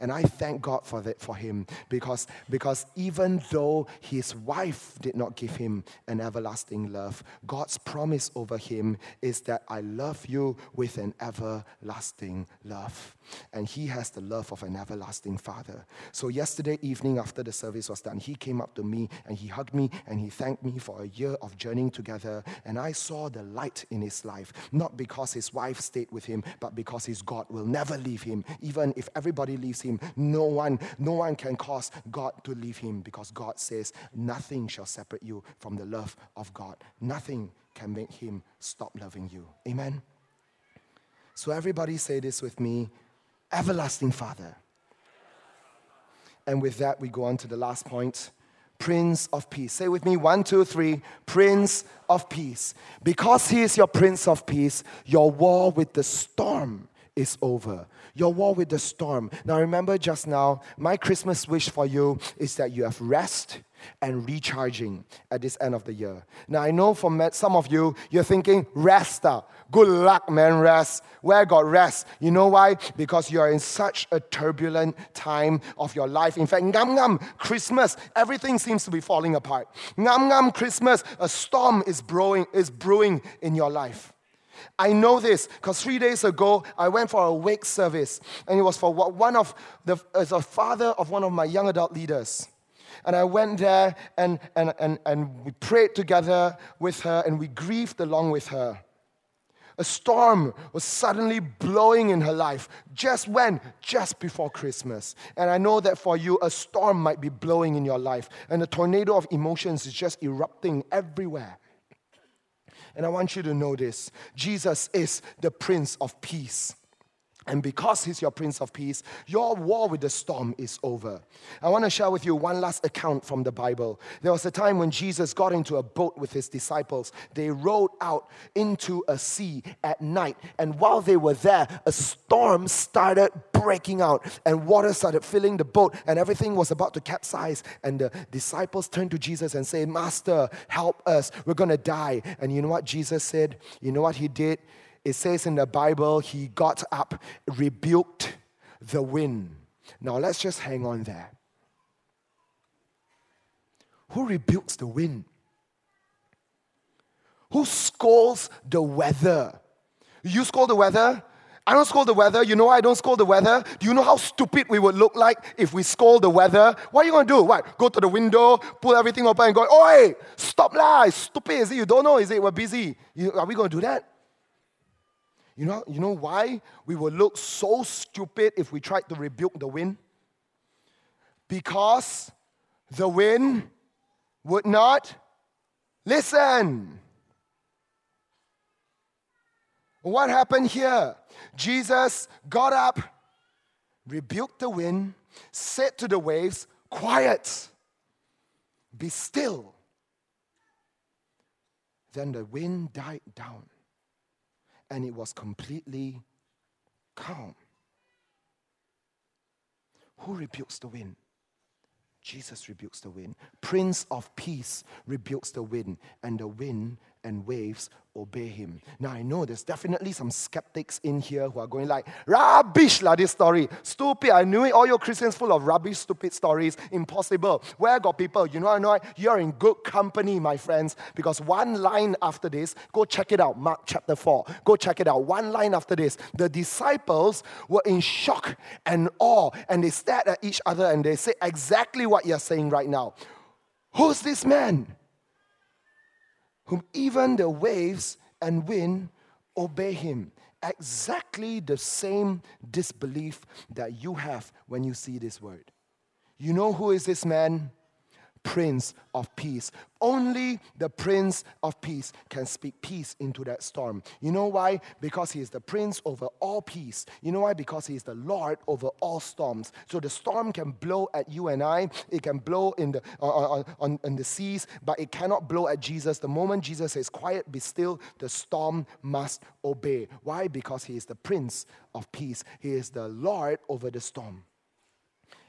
And I thank God for that for him, because, because even though his wife did not give him an everlasting love, God's promise over him is that I love you with an everlasting love. And he has the love of an everlasting Father. So yesterday evening after the service was done, he came up to me and he hugged me and he thanked me for a year of journeying together. And I saw the light in his life, not because his wife stayed with him, but because his God will never leave him. Even if everybody leaves him, no one, no one can cause God to leave him, because God says, nothing shall separate you from the love of God. Nothing can make him stop loving you. Amen? So everybody say this with me, everlasting Father. And with that, we go on to the last point, Prince of Peace. Say with me, one, two, three, Prince of Peace. Because he is your Prince of Peace, your war with the storm is over. Your war with the storm. Now remember just now, my Christmas wish for you is that you have rest and recharging at this end of the year. Now I know for some of you, you're thinking, rest ah. Good luck, man, rest. Where got rest? You know why? Because you're in such a turbulent time of your life. In fact, ngam ngam, Christmas, everything seems to be falling apart. Ngam ngam, Christmas, a storm is brewing, is brewing in your life. I know this because three days ago, I went for a wake service, and it was for one of the as a father of one of my young adult leaders. And I went there, and, and, and, and we prayed together with her, and we grieved along with her. A storm was suddenly blowing in her life. Just when? Just before Christmas. And I know that for you, a storm might be blowing in your life, and a tornado of emotions is just erupting everywhere. And I want you to know this. Jesus is the Prince of Peace. And because he's your Prince of Peace, your war with the storm is over. I want to share with you one last account from the Bible. There was a time when Jesus got into a boat with his disciples. They rowed out into a sea at night. And while they were there, a storm started breaking out. And water started filling the boat. And everything was about to capsize. And the disciples turned to Jesus and said, Master, help us. We're going to die. And you know what Jesus said? You know what he did? It says in the Bible, he got up, rebuked the wind. Now, let's just hang on there. Who rebukes the wind? Who scolds the weather? You scold the weather? I don't scold the weather. You know why I don't scold the weather? Do you know how stupid we would look like if we scold the weather? What are you going to do? What? Go to the window, pull everything open and go, Oi, stop lah, stupid. Is it you don't know? Is it we're busy? You, are we going to do that? You know, you know why we will look so stupid if we tried to rebuke the wind? Because the wind would not listen. What happened here? Jesus got up, rebuked the wind, said to the waves, Quiet, be still. Then the wind died down. And it was completely calm. Who rebukes the wind? Jesus rebukes the wind. Prince of Peace rebukes the wind, and the wind and waves obey him. Now I know there's definitely some skeptics in here who are going like, rubbish lah this story. Stupid, I knew it. All your Christians full of rubbish, stupid stories. Impossible. Where got people? You know I know you're in good company, my friends, because one line after this, go check it out, Mark chapter four. Go check it out. One line after this, the disciples were in shock and awe, and they stared at each other and they said exactly what you're saying right now. Who's this man whom even the waves and wind obey him? Exactly the same disbelief that you have when you see this word. You know who is this man? Prince of Peace. Only the Prince of Peace can speak peace into that storm. You know why? Because he is the Prince over all peace. You know why? Because he is the Lord over all storms. So the storm can blow at you and I. It can blow in the on, on, on the seas, but it cannot blow at Jesus. The moment Jesus says, Quiet, be still, the storm must obey. Why? Because he is the Prince of Peace. He is the Lord over the storm.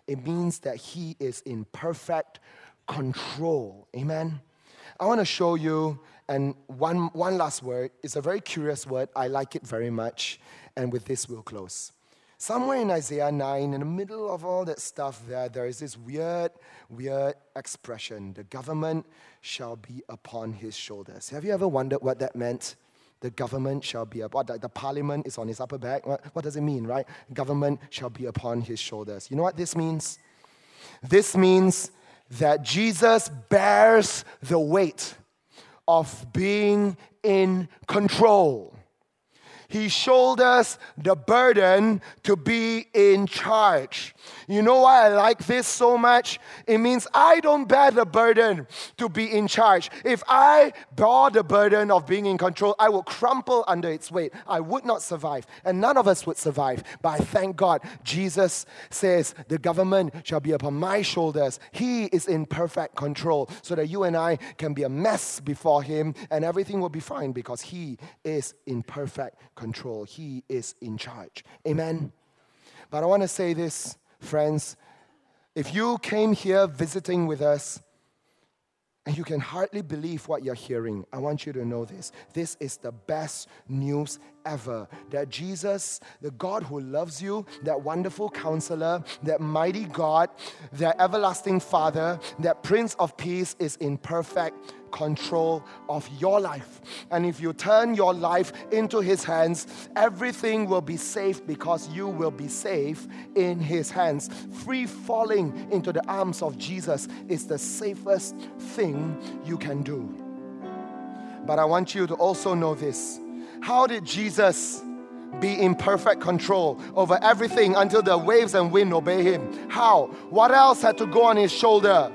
It means that he is in perfect control. Amen. I want to show you, and one, one last word. It's a very curious word. I like it very much. And with this, we'll close. somewhere in Isaiah nine, in the middle of all that stuff there, there is this weird, weird expression. The government shall be upon his shoulders. Have you ever wondered what that meant? The government shall be upon, like the parliament is on his upper back. What, what does it mean, right? Government shall be upon his shoulders. You know what this means? This means that Jesus bears the weight of being in control. He shoulders the burden to be in charge. You know why I like this so much? It means I don't bear the burden to be in charge. If I bore the burden of being in control, I would crumple under its weight. I would not survive, and none of us would survive. But I thank God, Jesus says, the government shall be upon my shoulders. He is in perfect control so that you and I can be a mess before him and everything will be fine because he is in perfect control. Control. He is in charge. Amen. But I want to say this, friends. If you came here visiting with us and you can hardly believe what you're hearing, I want you to know this. This is the best news ever. That Jesus, the God who loves you, that wonderful counselor, that mighty God, that everlasting Father, that Prince of Peace is in perfect control of your life. And if you turn your life into his hands, everything will be safe because you will be safe in his hands. Free falling into the arms of Jesus is the safest thing you can do. But I want you to also know this. How did Jesus be in perfect control over everything until the waves and wind obey him? How? What else had to go on his shoulder?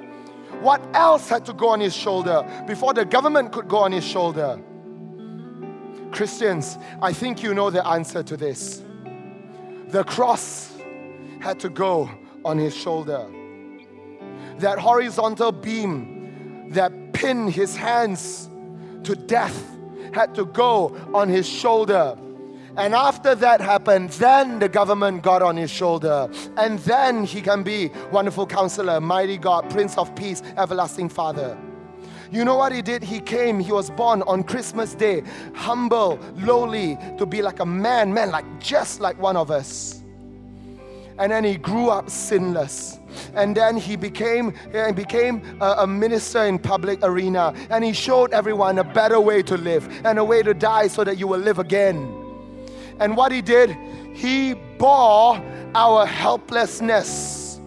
What else had to go on his shoulder before the government could go on his shoulder? Christians, I think you know the answer to this. The cross had to go on his shoulder. That horizontal beam that pinned his hands to death had to go on his shoulder. And after that happened, then the government got on his shoulder. And then he can be wonderful counselor, mighty God, Prince of Peace, everlasting Father. You know what he did? He came, he was born on Christmas Day, humble, lowly, to be like a man, man, like just like one of us. And then he grew up sinless. And then he became, he became a, a minister in public arena. And he showed everyone a better way to live and a way to die so that you will live again. And what he did, he bore our helplessness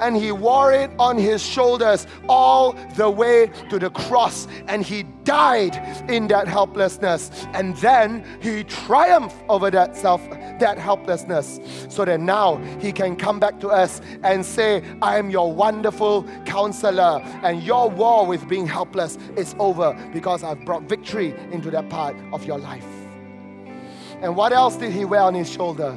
and he wore it on his shoulders all the way to the cross, and he died in that helplessness, and then he triumphed over that self, that helplessness, so that now he can come back to us and say, I am your wonderful counselor, and your war with being helpless is over because I've brought victory into that part of your life. And what else did he wear on his shoulder?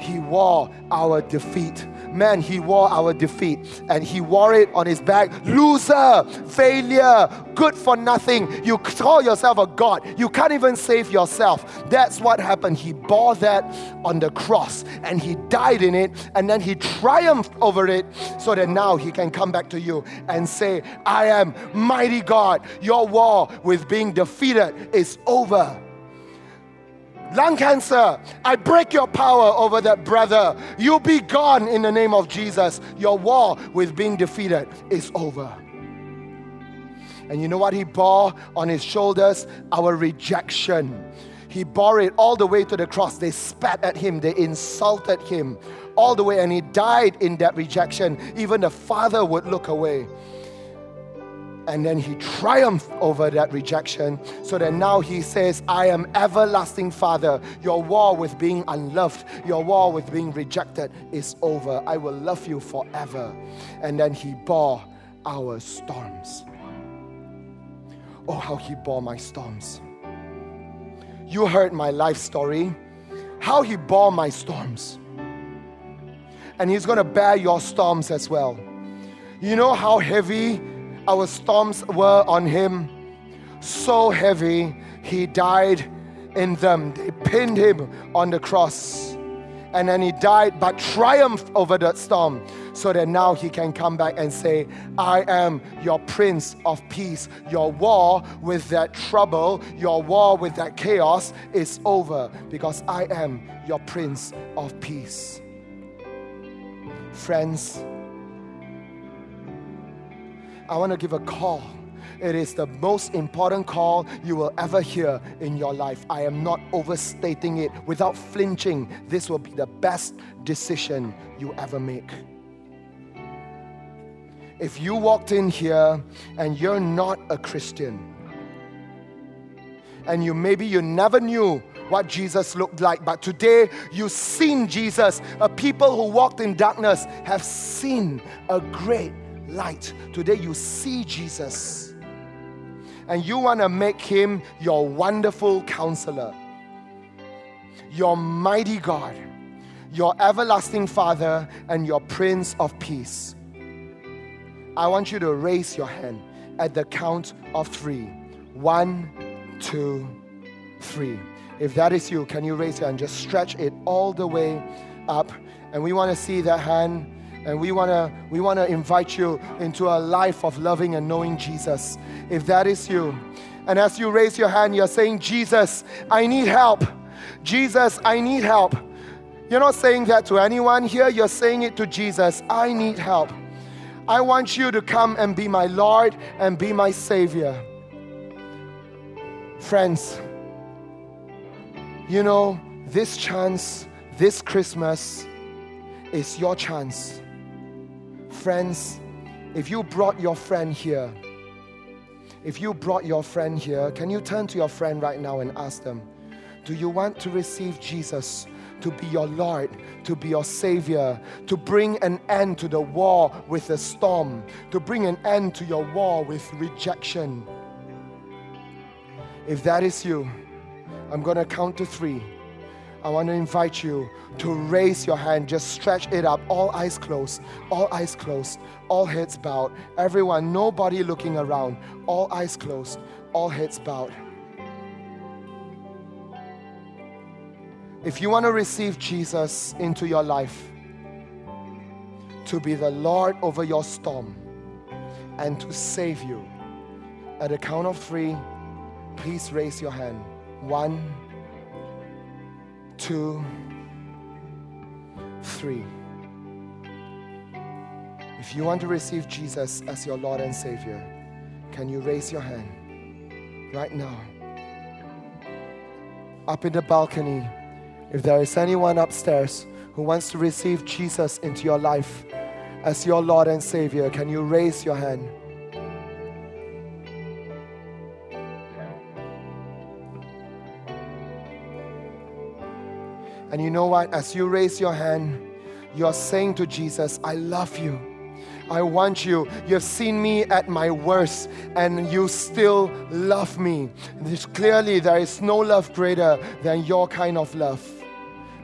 He wore our defeat. Man, he wore our defeat. And he wore it on his back. Loser, failure, good for nothing. You call yourself a god. You can't even save yourself. That's what happened. He bore that on the cross. And he died in it. And then he triumphed over it so that now he can come back to you and say, I am mighty God. Your war with being defeated is over. Lung cancer, I break your power over that brother. You be gone in the name of Jesus. Your war with being defeated is over. And you know what he bore on his shoulders? Our rejection. He bore it all the way to the cross. They spat at him. They insulted him all the way. And he died in that rejection. Even the Father would look away. And then he triumphed over that rejection so that now he says, I am everlasting Father. Your war with being unloved, your war with being rejected is over. I will love you forever. And then he bore our storms. Oh, how he bore my storms. You heard my life story, how he bore my storms. And he's going to bear your storms as well. You know how heavy our storms were on him, so heavy he died in them. They pinned him on the cross, and then he died but triumphed over that storm so that now he can come back and say, I am your Prince of Peace. Your war with that trouble, your war with that chaos is over, because I am your Prince of Peace. Friends, I want to give a call. It is the most important call you will ever hear in your life. I am not overstating it. Without flinching, this will be the best decision you ever make. If you walked in here and you're not a Christian, and you maybe you never knew what Jesus looked like, but today you've seen Jesus. A people who walked in darkness have seen a great light. Today you see Jesus, and you want to make him your wonderful counselor, your mighty God, your everlasting Father, and your Prince of Peace. I want you to raise your hand at the count of three. One, two, three. If that is you, can you raise your hand? Just stretch it all the way up, and we want to see that hand. And we want to we want to invite you into a life of loving and knowing Jesus. If that is you, and as you raise your hand, you're saying, Jesus, I need help. Jesus, I need help. You're not saying that to anyone here. You're saying it to Jesus. I need help. I want you to come and be my Lord and be my Savior. Friends, you know, this chance, this Christmas, is your chance. Friends, if you brought your friend here, if you brought your friend here, can you turn to your friend right now and ask them, do you want to receive Jesus to be your Lord, to be your Savior, to bring an end to the war with the storm, to bring an end to your war with rejection? If that is you, I'm going to count to three. I want to invite you to raise your hand. Just stretch it up. All eyes closed. All eyes closed. All heads bowed. Everyone, nobody looking around. All eyes closed. All heads bowed. If you want to receive Jesus into your life, to be the Lord over your storm and to save you, at the count of three, please raise your hand. One, two, three. If you want to receive Jesus as your Lord and Savior, can you raise your hand right now? Up in the balcony, if there is anyone upstairs who wants to receive Jesus into your life as your Lord and Savior, can you raise your hand? And you know what? As you raise your hand, you're saying to Jesus, I love you. I want you. You've seen me at my worst, and you still love me. This, clearly, there is no love greater than your kind of love.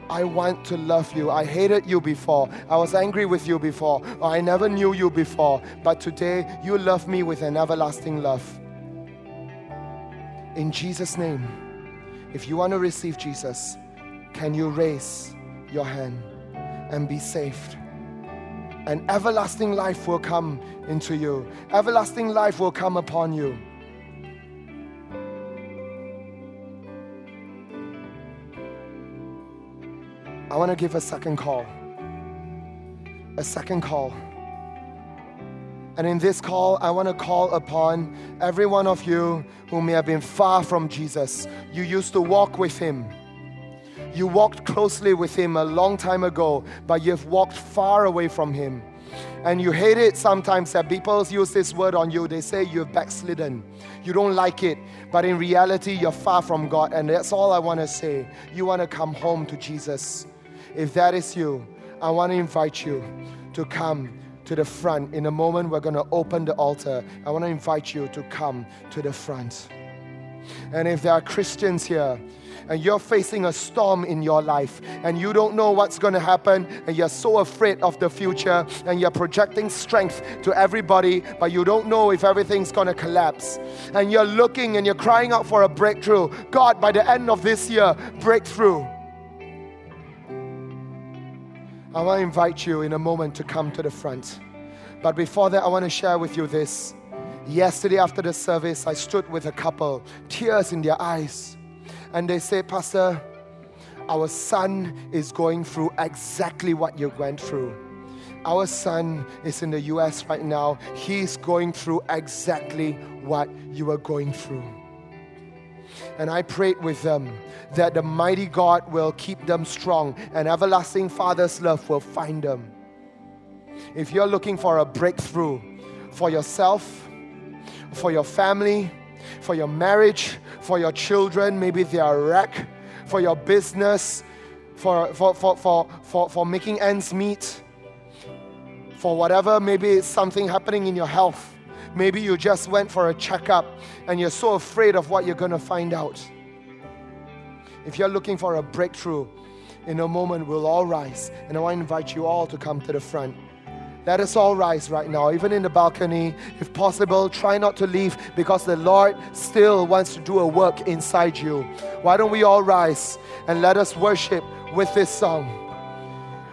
I want to love you. I hated you before. I was angry with you before. Or I never knew you before. But today, you love me with an everlasting love. In Jesus' name, if you want to receive Jesus, can you raise your hand and be saved? And everlasting life will come into you. Everlasting life will come upon you. I want to give a second call. A second call. And in this call, I want to call upon every one of you who may have been far from Jesus. You used to walk with him. You walked closely with him a long time ago, but you've walked far away from him. And you hate it sometimes that people use this word on you. They say you've backslidden. You don't like it. But in reality, you're far from God. And that's all I want to say. You want to come home to Jesus. If that is you, I want to invite you to come to the front. In a moment, we're going to open the altar. I want to invite you to come to the front. And if there are Christians here, and you're facing a storm in your life, and you don't know what's going to happen, and you're so afraid of the future, and you're projecting strength to everybody, but you don't know if everything's going to collapse, and you're looking and you're crying out for a breakthrough. God, by the end of this year, breakthrough. I want to invite you in a moment to come to the front. But before that, I want to share with you this. Yesterday after the service, I stood with a couple, tears in their eyes. And they say, Pastor, our son is going through exactly what you went through. Our son is in the U S right now. He's going through exactly what you were going through. And I prayed with them that the mighty God will keep them strong and everlasting Father's love will find them. If you're looking for a breakthrough for yourself, for your family, for your marriage, for your children, maybe they are a wreck, for your business, for, for, for, for, for, for making ends meet, for whatever, maybe it's something happening in your health. Maybe you just went for a checkup and you're so afraid of what you're going to find out. If you're looking for a breakthrough, in a moment we'll all rise. And I want to invite you all to come to the front. Let us all rise right now, even in the balcony. If possible, try not to leave because the Lord still wants to do a work inside you. Why don't we all rise and let us worship with this song?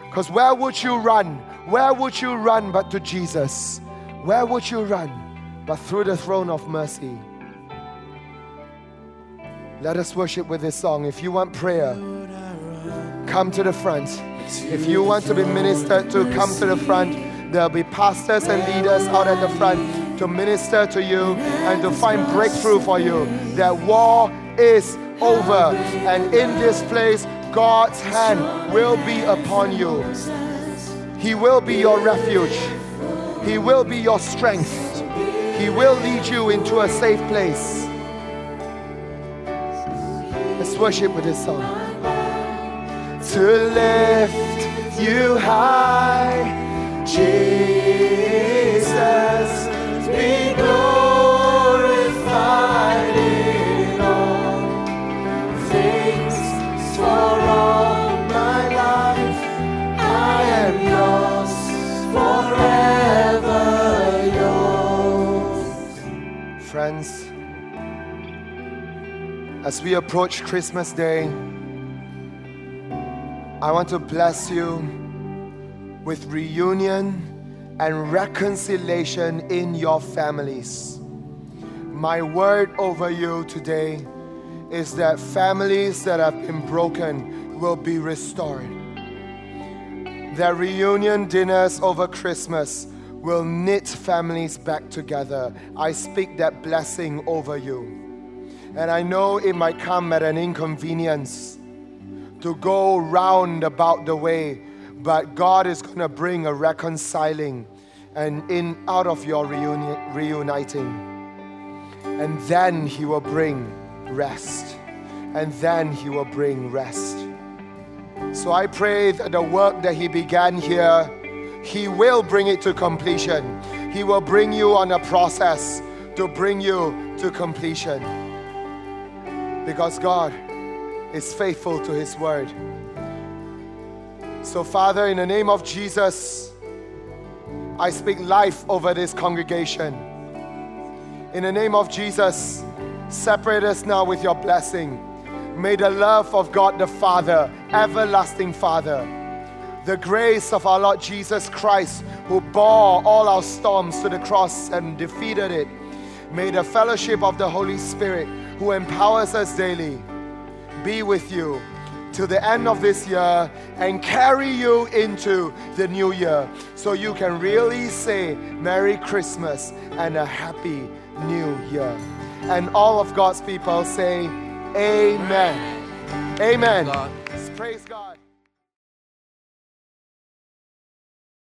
Because where would you run? Where would you run but to Jesus? Where would you run but through the throne of mercy? Let us worship with this song. If you want prayer, come to the front. If you want to be ministered to, come to the front. There'll be pastors and leaders out at the front to minister to you and to find breakthrough for you. That war is over, and in this place, God's hand will be upon you. He will be your refuge. He will be your strength. He will lead you into a safe place. Let's worship with this song. To lift you high, Jesus, be glorified in all things. For all my life, I am yours forever. Friends, as we approach Christmas Day, I want to bless you with reunion and reconciliation in your families. My word over you today is that families that have been broken will be restored. Their reunion dinners over Christmas will knit families back together. I speak that blessing over you. And I know it might come at an inconvenience to go round about the way, but God is going to bring a reconciling and in out of your reuni- reuniting. And then He will bring rest. And then He will bring rest. So I pray that the work that He began here, He will bring it to completion. He will bring you on a process to bring you to completion. Because God is faithful to His word. So Father, in the name of Jesus, I speak life over this congregation. In the name of Jesus, separate us now with your blessing. May the love of God the Father, everlasting Father, the grace of our Lord Jesus Christ, who bore all our storms to the cross and defeated it. May the fellowship of the Holy Spirit, who empowers us daily, be with you till the end of this year and carry you into the new year so you can really say Merry Christmas and a Happy New Year. And all of God's people say Amen. Amen. Praise God. Praise God.